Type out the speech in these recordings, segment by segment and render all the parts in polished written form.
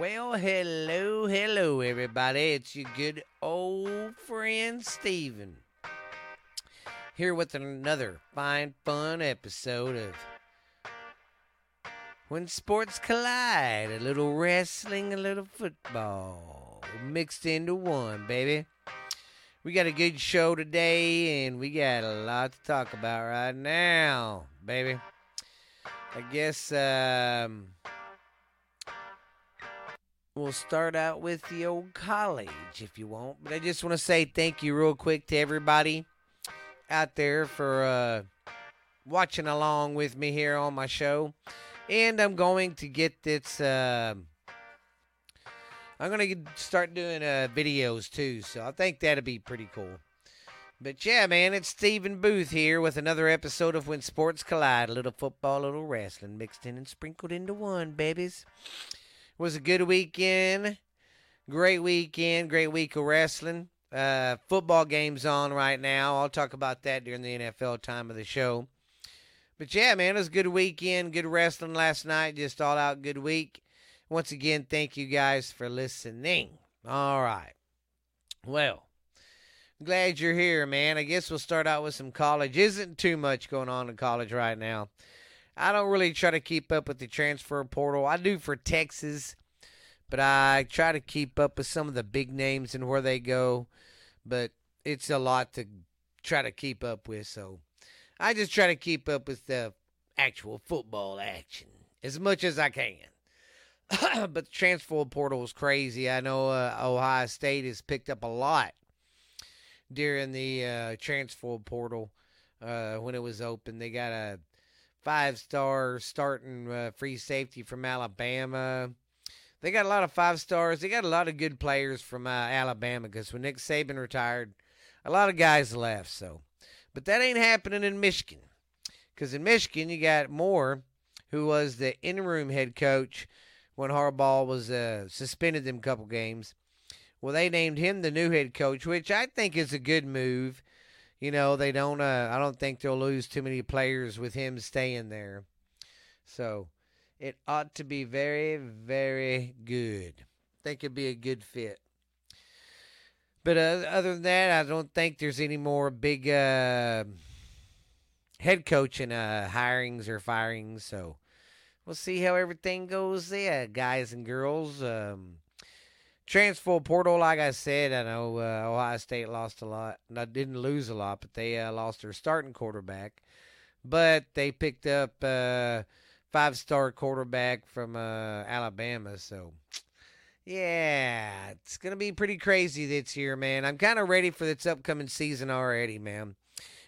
Well, hello, everybody. It's your good old friend, Stephen, here with another fine, fun episode of When Sports Collide. A little wrestling, a little football, mixed into one, baby. We got a good show today, and we got a lot to talk about right now, baby. I guess, we'll start out with the old college if you want. But I just want to say thank you real quick to everybody out there for watching along with me here on my show. And I'm going to get this... I'm going to start doing videos too. So I think that'll be pretty cool. But yeah, man, it's Stephen Booth here with another episode of When Sports Collide. A little football, a little wrestling mixed in and sprinkled into one, babies. Was a good weekend, great week of wrestling. Football game's on right now. I'll talk about that during the NFL time of the show. But yeah, man, it was a good weekend, good wrestling last night, just all out good week. Once again, thank you guys for listening. All right. Well, glad you're here, man. I guess we'll start out with some college. Isn't too much going on in college right now. I don't really try to keep up with the transfer portal. I do for Texas, but I try to keep up with some of the big names and where they go. But it's a lot to try to keep up with, so I just try to keep up with the actual football action as much as I can. But the transfer portal is crazy. I know Ohio State has picked up a lot during the transfer portal when it was open. They got a five-star starting free safety from Alabama. They got a lot of five stars. They got a lot of good players from Alabama because when Nick Saban retired, a lot of guys left. So, but that ain't happening in Michigan because in Michigan you got Moore, who was the interim head coach when Harbaugh was suspended them couple games. Well, they named him the new head coach, which I think is a good move. You know, they don't, I don't think they'll lose too many players with him staying there. So, it ought to be very, very good. Think it'd be a good fit. But other than that, I don't think there's any more big head coaching hirings or firings. So, we'll see how everything goes there, guys and girls. Transfer portal, like I said, I know Ohio State lost a lot. I didn't lose a lot, but they lost their starting quarterback. But they picked up a five-star quarterback from Alabama. So, yeah, it's going to be pretty crazy this year, man. I'm kind of ready for this upcoming season already, man.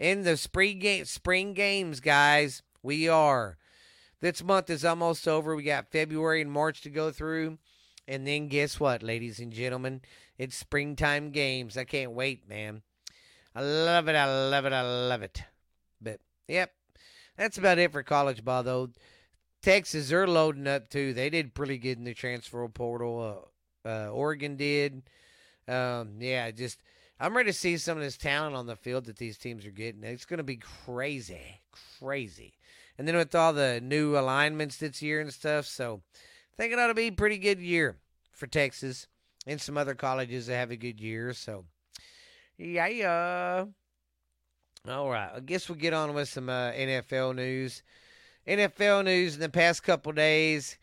In the spring games, guys, we are. This month is almost over. We got February and March to go through. And then guess what, ladies and gentlemen? It's springtime games. I can't wait, man. I love it. But, yep, that's about it for college ball, though. Texas, they're loading up, too. They did pretty good in the transfer portal. Oregon did. I'm ready to see some of this talent on the field that these teams are getting. It's going to be crazy. And then with all the new alignments this year and stuff, so... I think it ought to be a pretty good year for Texas and some other colleges that have a good year. So, yeah. All right. I guess we'll get on with some NFL news. In the past couple days,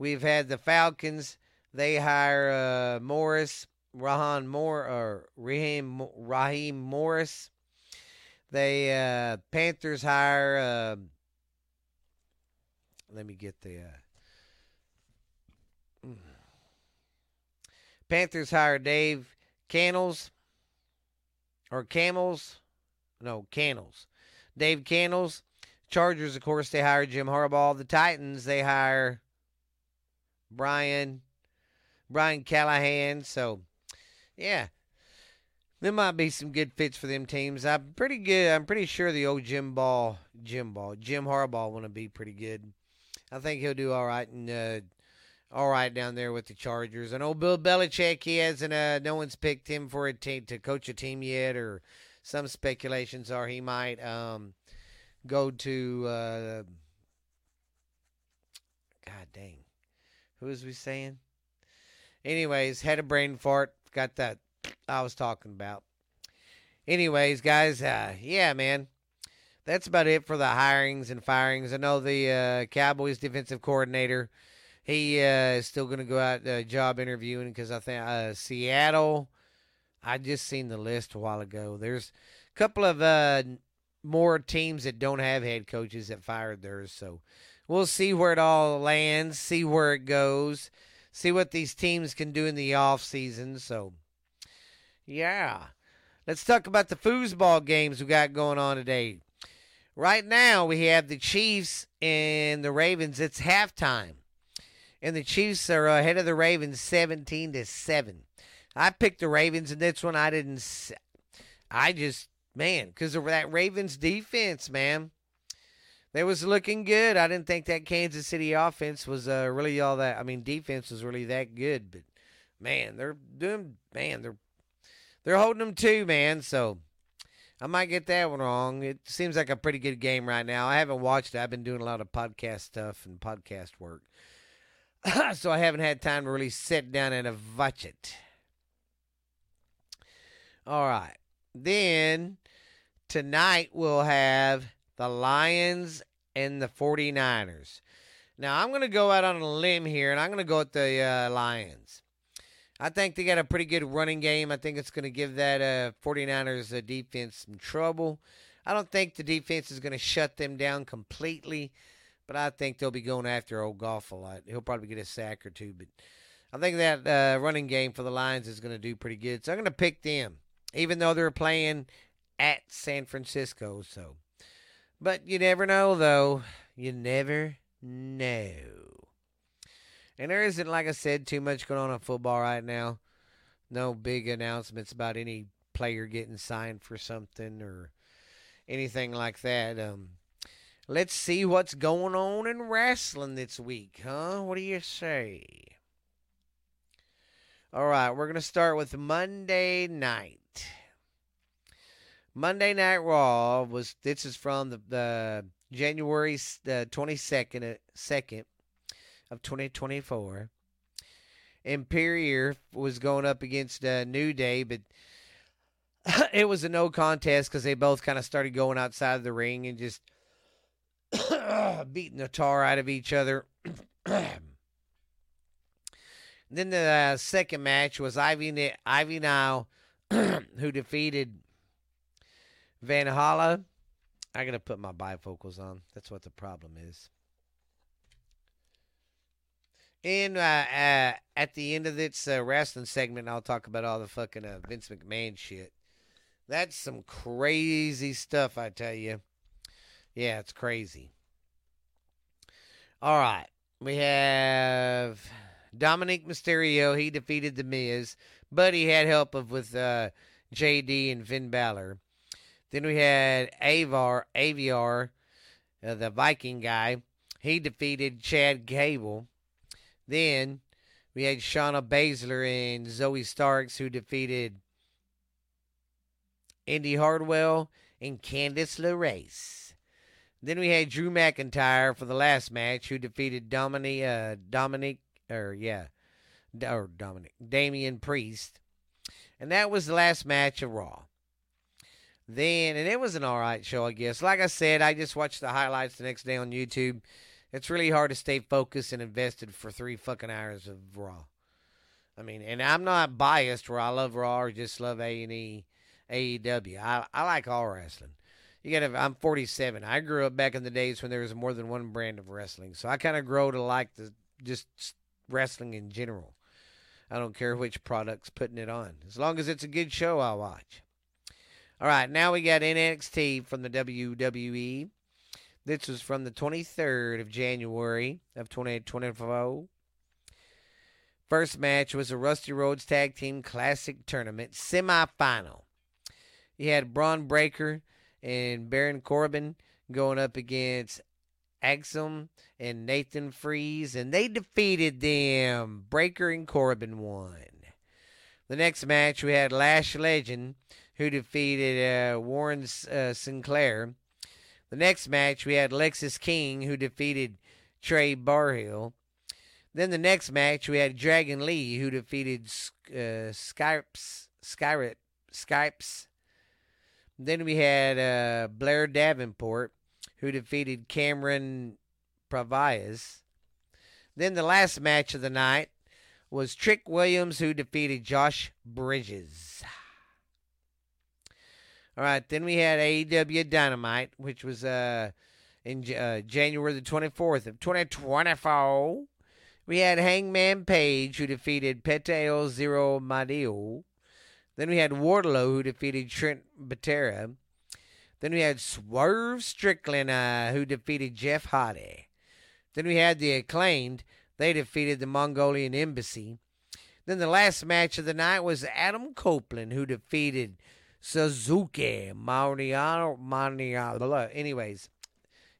we've had the Falcons. They hire Raheem Morris. They Panthers hire. Let me get the. Panthers hire Dave Canales or Camels. No, Canales. Dave Canales. Chargers, of course, they hire Jim Harbaugh. The Titans, they hire Brian Callahan. So, yeah. There might be some good fits for them teams. I'm pretty sure the old Jim Harbaugh want to be pretty good. I think he'll do all right in all right down there with the Chargers. I know Bill Belichick, he hasn't, no one's picked him for a team to coach a team yet, or some speculations are he might go to, God dang, who is we saying? Anyways, had a brain fart. Got that I was talking about. Anyways, guys, yeah, man. That's about it for the hirings and firings. I know the Cowboys defensive coordinator, he is still going to go out job interviewing because I think Seattle, I just seen the list a while ago. There's a couple of more teams that don't have head coaches that fired theirs. So we'll see where it all lands, see where it goes, see what these teams can do in the offseason. So, yeah. Let's talk about the foosball games we got going on today. Right now, we have the Chiefs and the Ravens. It's halftime. And the Chiefs are ahead of the Ravens 17-7. I picked the Ravens in this one. I didn't. I just, man, because of that Ravens defense, man. They was looking good. I didn't think that Kansas City offense was really all that. I mean, defense was really that good. But, man, they're doing, man, they're holding them too, man. So, I might get that one wrong. It seems like a pretty good game right now. I haven't watched it. I've been doing a lot of podcast stuff and podcast work. So I haven't had time to really sit down and watch it. All right. Then, tonight we'll have the Lions and the 49ers. Now, I'm going to go out on a limb here, and I'm going to go with the Lions. I think they got a pretty good running game. I think it's going to give that 49ers defense some trouble. I don't think the defense is going to shut them down completely, but I think they'll be going after old Goff a lot. He'll probably get a sack or two, but I think that running game for the Lions is going to do pretty good. So I'm going to pick them, even though they're playing at San Francisco. So, but you never know, though. You never know. And there isn't, like I said, too much going on in football right now. No big announcements about any player getting signed for something or anything like that. Let's see what's going on in wrestling this week, huh? What do you say? All right, we're going to start with Monday night. Monday Night Raw was. This is from the January the 22nd of 2024. Imperium was going up against New Day, but it was a no contest because they both kind of started going outside of the ring and just beating the tar out of each other. Then the second match was Ivy Nile, who defeated Van Hala. I gotta put my bifocals on. That's what the problem is. And at the end of this wrestling segment, I'll talk about all the fucking Vince McMahon shit. That's some crazy stuff, I tell you. Yeah, it's crazy. All right, we have Dominique Mysterio. He defeated The Miz, but he had help with JD and Finn Balor. Then we had AVR, the Viking guy. He defeated Chad Gable. Then we had Shauna Baszler and Zoe Starks, who defeated Indy Hardwell and Candice LeRae. Then we had Drew McIntyre for the last match, who defeated Dominic Damian Priest. And that was the last match of Raw. Then, and it was an all right show, I guess. Like I said, I just watched the highlights the next day on YouTube. It's really hard to stay focused and invested for 3 fucking hours of Raw. I mean, and I'm not biased where I love Raw or just love A&E, AEW. I like all wrestling. I'm 47. I grew up back in the days when there was more than one brand of wrestling. So I kind of grow to like just wrestling in general. I don't care which product's putting it on. As long as it's a good show, I'll watch. All right, now we got NXT from the WWE. This was from the 23rd of January of 2024. First match was a Rusty Rhodes Tag Team Classic Tournament semifinal. You had Bron Breakker and Baron Corbin going up against Axum and Nathan Freeze, and they defeated them. Breakker and Corbin won. The next match, we had Lash Legend, who defeated Warren Sinclair. The next match, we had Lexis King, who defeated Trey Barhill. Then the next match, we had Dragon Lee, who defeated Skypes. Then we had Blair Davenport, who defeated Cameron Provias. Then the last match of the night was Trick Williams, who defeated Josh Bridges. All right, then we had AEW Dynamite, which was in January the 24th of 2024. We had Hangman Page, who defeated Peteo Zero Madio. Then we had Wardlow, who defeated Trent Botera. Then we had Swerve Strickland, who defeated Jeff Hardy. Then we had the Acclaimed. They defeated the Mongolian Embassy. Then the last match of the night was Adam Copeland, who defeated Suzuki. Anyways,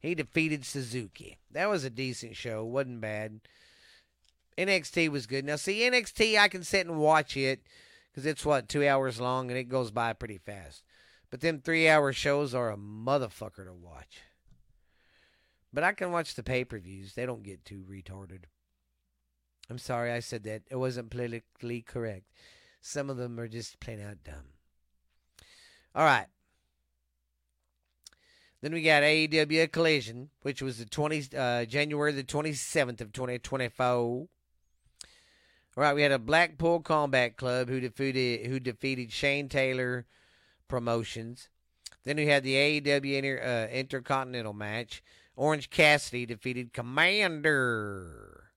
he defeated Suzuki. That was a decent show. Wasn't bad. NXT was good. Now, see, NXT, I can sit and watch it, because it's, 2 hours long, and it goes by pretty fast. But them 3-hour shows are a motherfucker to watch. But I can watch the pay-per-views. They don't get too retarded. I'm sorry I said that. It wasn't politically correct. Some of them are just plain out dumb. All right. Then we got AEW Collision, which was the January the 27th of 2024. All right, we had a Blackpool Combat Club who defeated Shane Taylor Promotions. Then we had the AEW Intercontinental match. Orange Cassidy defeated Commander.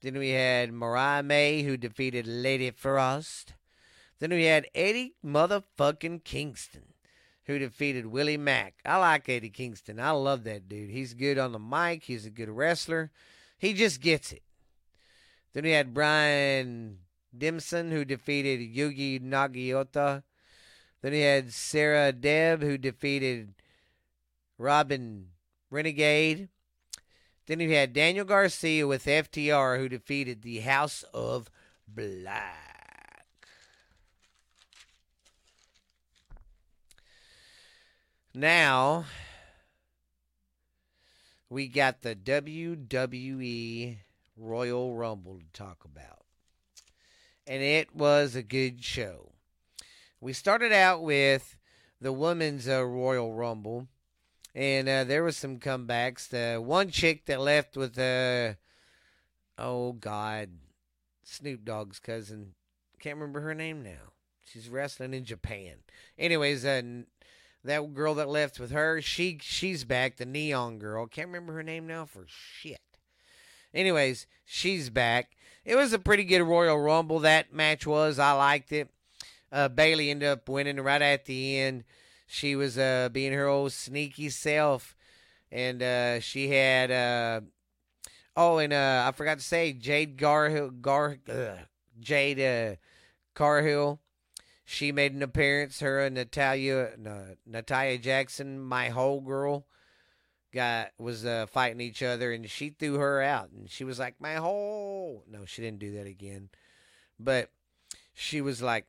Then we had Mariah May, who defeated Lady Frost. Then we had Eddie motherfucking Kingston, who defeated Willie Mack. I like Eddie Kingston. I love that dude. He's good on the mic. He's a good wrestler. He just gets it. Then we had Brian Dempson, who defeated Yuji Nagata. Then we had Sarah Deb, who defeated Robin Renegade. Then we had Daniel Garcia with FTR, who defeated the House of Black. Now, we got the WWE Royal Rumble to talk about. And it was a good show. We started out with the women's Royal Rumble. And there was some comebacks. The one chick that left with, Snoop Dogg's cousin. Can't remember her name now. She's wrestling in Japan. Anyways, that girl that left with her, she's back. The neon girl. Can't remember her name now for shit. Anyways, she's back. It was a pretty good Royal Rumble. That match was. I liked it. Bayley ended up winning right at the end. She was being her old sneaky self. And she had... I forgot to say, Jade Carhill. She made an appearance. Her and Natalya Jackson, my whole girl, was fighting each other, and she threw her out, and she was like, my whole... No, she didn't do that again. But she was like...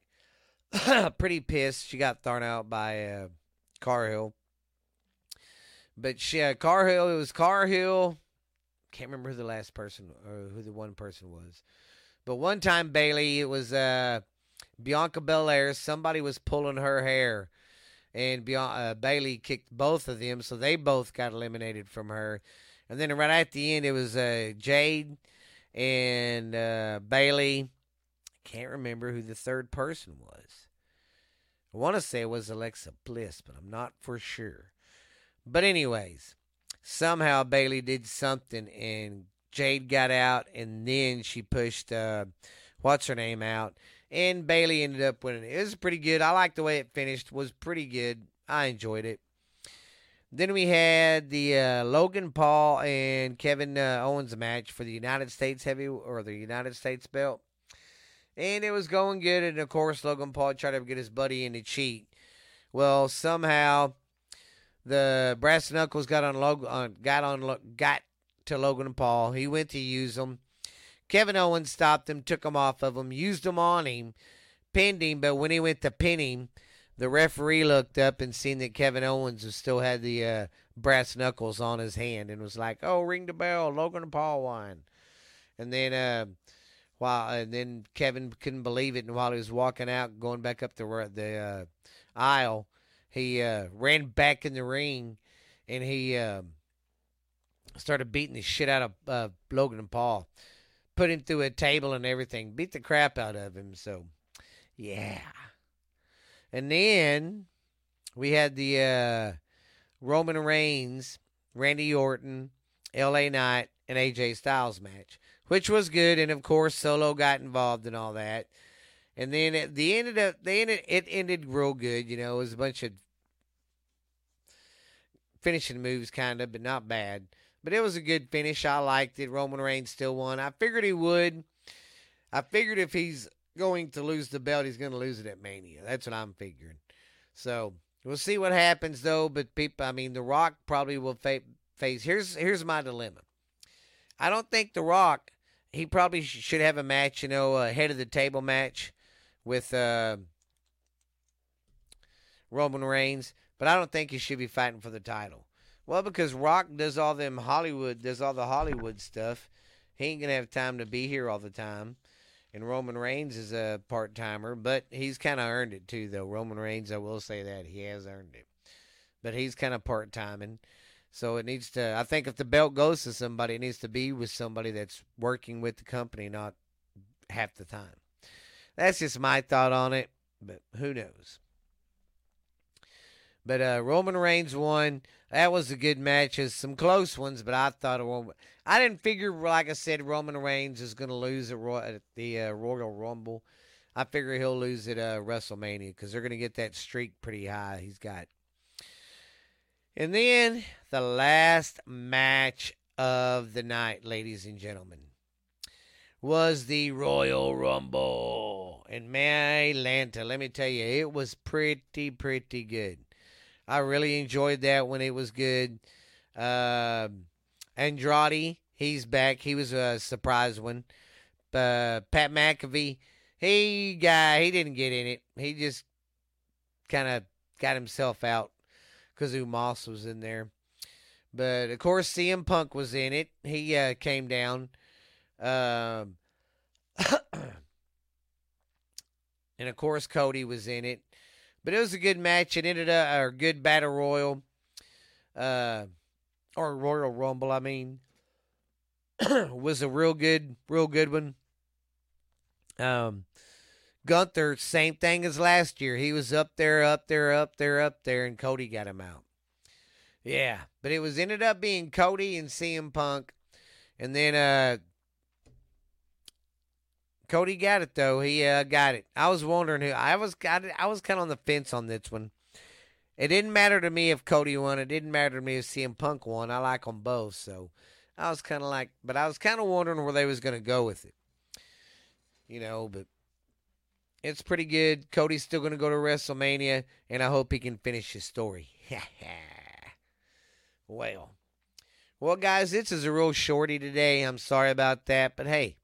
pretty pissed. She got thrown out by Carhill. But it was Carhill. Can't remember who the last person or who the one person was. But one time, Bailey, it was Bianca Belair. Somebody was pulling her hair. And Bailey kicked both of them, so they both got eliminated from her. And then right at the end, it was Jade and Bailey. Can't remember who the third person was. I want to say it was Alexa Bliss, but I'm not for sure. But anyways, somehow Bailey did something, and Jade got out, and then she pushed what's-her-name out, and Bailey ended up winning. It was pretty good. I liked the way it finished. It was pretty good. I enjoyed it. Then we had the Logan Paul and Kevin Owens match for the United States United States belt. And it was going good, and of course, Logan Paul tried to get his buddy in to cheat. Well, somehow, the brass knuckles got to Logan Paul. He went to use them. Kevin Owens stopped him, took them off of him, used them on him, pinned him. But when he went to pin him, the referee looked up and seen that Kevin Owens still had the brass knuckles on his hand and was like, "Oh, ring the bell, Logan Paul won." And then and then Kevin couldn't believe it, and while he was walking out, going back up the aisle, he ran back in the ring, and he started beating the shit out of Logan Paul. Put him through a table and everything. Beat the crap out of him. So, yeah. And then we had the Roman Reigns, Randy Orton, LA Knight, and AJ Styles match, which was good. And, of course, Solo got involved and all that. And then at the end of it ended real good. You know, it was a bunch of finishing moves, kind of, but not bad. But it was a good finish. I liked it. Roman Reigns still won. I figured he would. I figured if he's going to lose the belt, he's going to lose it at Mania. That's what I'm figuring. So we'll see what happens, though. But people, I mean, The Rock probably will face. Here's my dilemma. I don't think The Rock. He probably should have a match, you know, a head of the table match with Roman Reigns. But I don't think he should be fighting for the title. Well, because Rock does all the Hollywood stuff. He ain't going to have time to be here all the time. And Roman Reigns is a part-timer, but he's kind of earned it too, though. Roman Reigns, I will say that. He has earned it. But he's kind of part-timing. So it needs to, I think if the belt goes to somebody, it needs to be with somebody that's working with the company, not half the time. That's just my thought on it, but who knows. But Roman Reigns won. That was a good match. There's some close ones, but I thought I didn't figure, like I said, Roman Reigns is going to lose at the Royal Rumble. I figure he'll lose at WrestleMania because they're going to get that streak pretty high he's got. And then the last match of the night, ladies and gentlemen, was the Royal Rumble in Atlanta. Let me tell you, it was pretty, pretty good. I really enjoyed that when it was good. Andrade, he's back. He was a surprise one. Pat McAfee, he didn't get in it. He just kind of got himself out because Umas was in there. But, of course, CM Punk was in it. He came down. And, of course, Cody was in it. But it was a good match. It ended up a good battle royal. Or Royal Rumble, I mean. Was a real good one. Gunther, same thing as last year. He was up there, and Cody got him out. Yeah. But it was ended up being Cody and CM Punk. And then Cody got it, though. He got it. I was wondering who. I was kind of on the fence on this one. It didn't matter to me if Cody won. It didn't matter to me if CM Punk won. I like them both, so I was kind of like, but I was kind of wondering where they was going to go with it. You know, but it's pretty good. Cody's still going to go to WrestleMania, and I hope he can finish his story. Well, guys, this is a real shorty today. I'm sorry about that, but hey.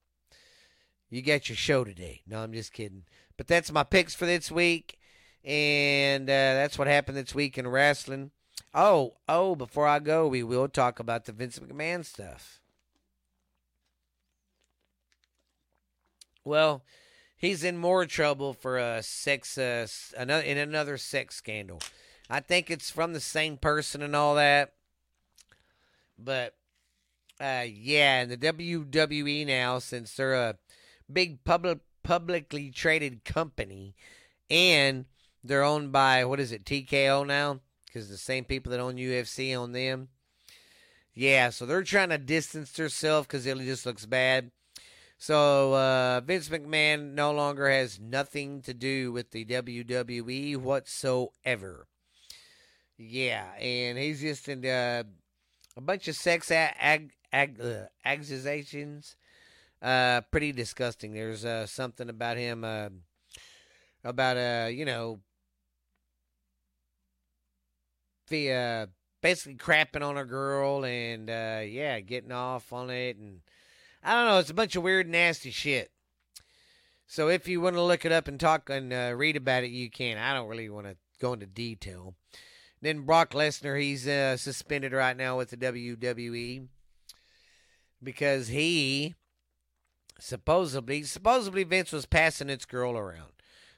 You got your show today. No, I'm just kidding. But that's my picks for this week. And that's what happened this week in wrestling. Oh, before I go, we will talk about the Vince McMahon stuff. Well, he's in more trouble for another sex scandal. I think it's from the same person and all that. But, yeah, and the WWE now, since they're a big publicly traded company, and they're owned by, TKO now? Because the same people that own UFC own them. Yeah, so they're trying to distance themselves because it just looks bad. So Vince McMahon no longer has nothing to do with the WWE whatsoever. Yeah, and he's just in a bunch of sex accusations. Pretty disgusting. There's something about him basically crapping on a girl and getting off on it, and I don't know, it's a bunch of weird nasty shit. So if you want to look it up and talk and read about it, you can. I don't really want to go into detail. Then Brock Lesnar, he's suspended right now with the WWE because he Supposedly Vince was passing its girl around.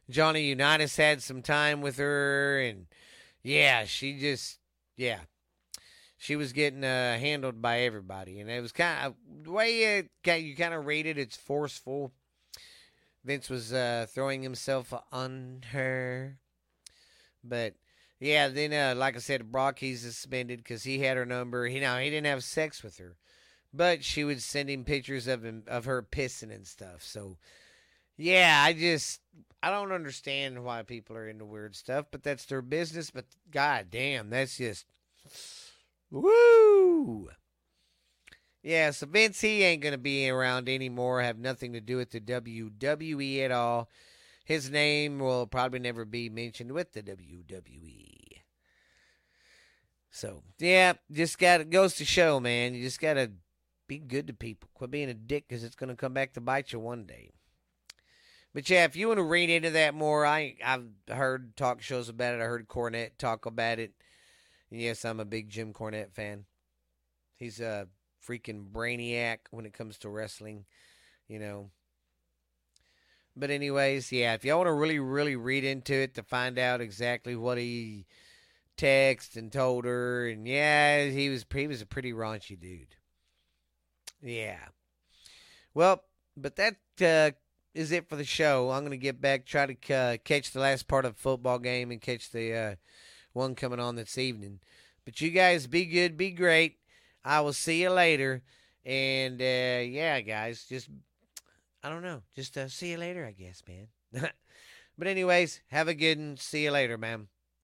Johnny Unitas had some time with her, and she was getting handled by everybody, and it was kind of the way you kind of rated it's forceful. Vince was throwing himself on her, but yeah. Then, like I said, Brock, he's suspended because he had her number. He didn't have sex with her, but she would send him pictures of her pissing and stuff. So, yeah, I don't understand why people are into weird stuff, but that's their business. But goddamn, that's just woo. Yeah, so Vince, he ain't going to be around anymore, have nothing to do with the WWE at all. His name will probably never be mentioned with the WWE. So, yeah, goes to show, man. You just got to be good to people. Quit being a dick, because it's going to come back to bite you one day. But, yeah, if you want to read into that more, I've heard talk shows about it. I heard Cornette talk about it. And yes, I'm a big Jim Cornette fan. He's a freaking brainiac when it comes to wrestling, But anyways, yeah, if y'all want to really, really read into it to find out exactly what he texted and told her, and yeah, he was a pretty raunchy dude. Yeah. Well, but that is it for the show. I'm going to get back, try to catch the last part of the football game and catch the one coming on this evening. But you guys be good, be great. I will see you later, and yeah, guys, just see you later, I guess, man. But anyways, have a good one. See you later, ma'am.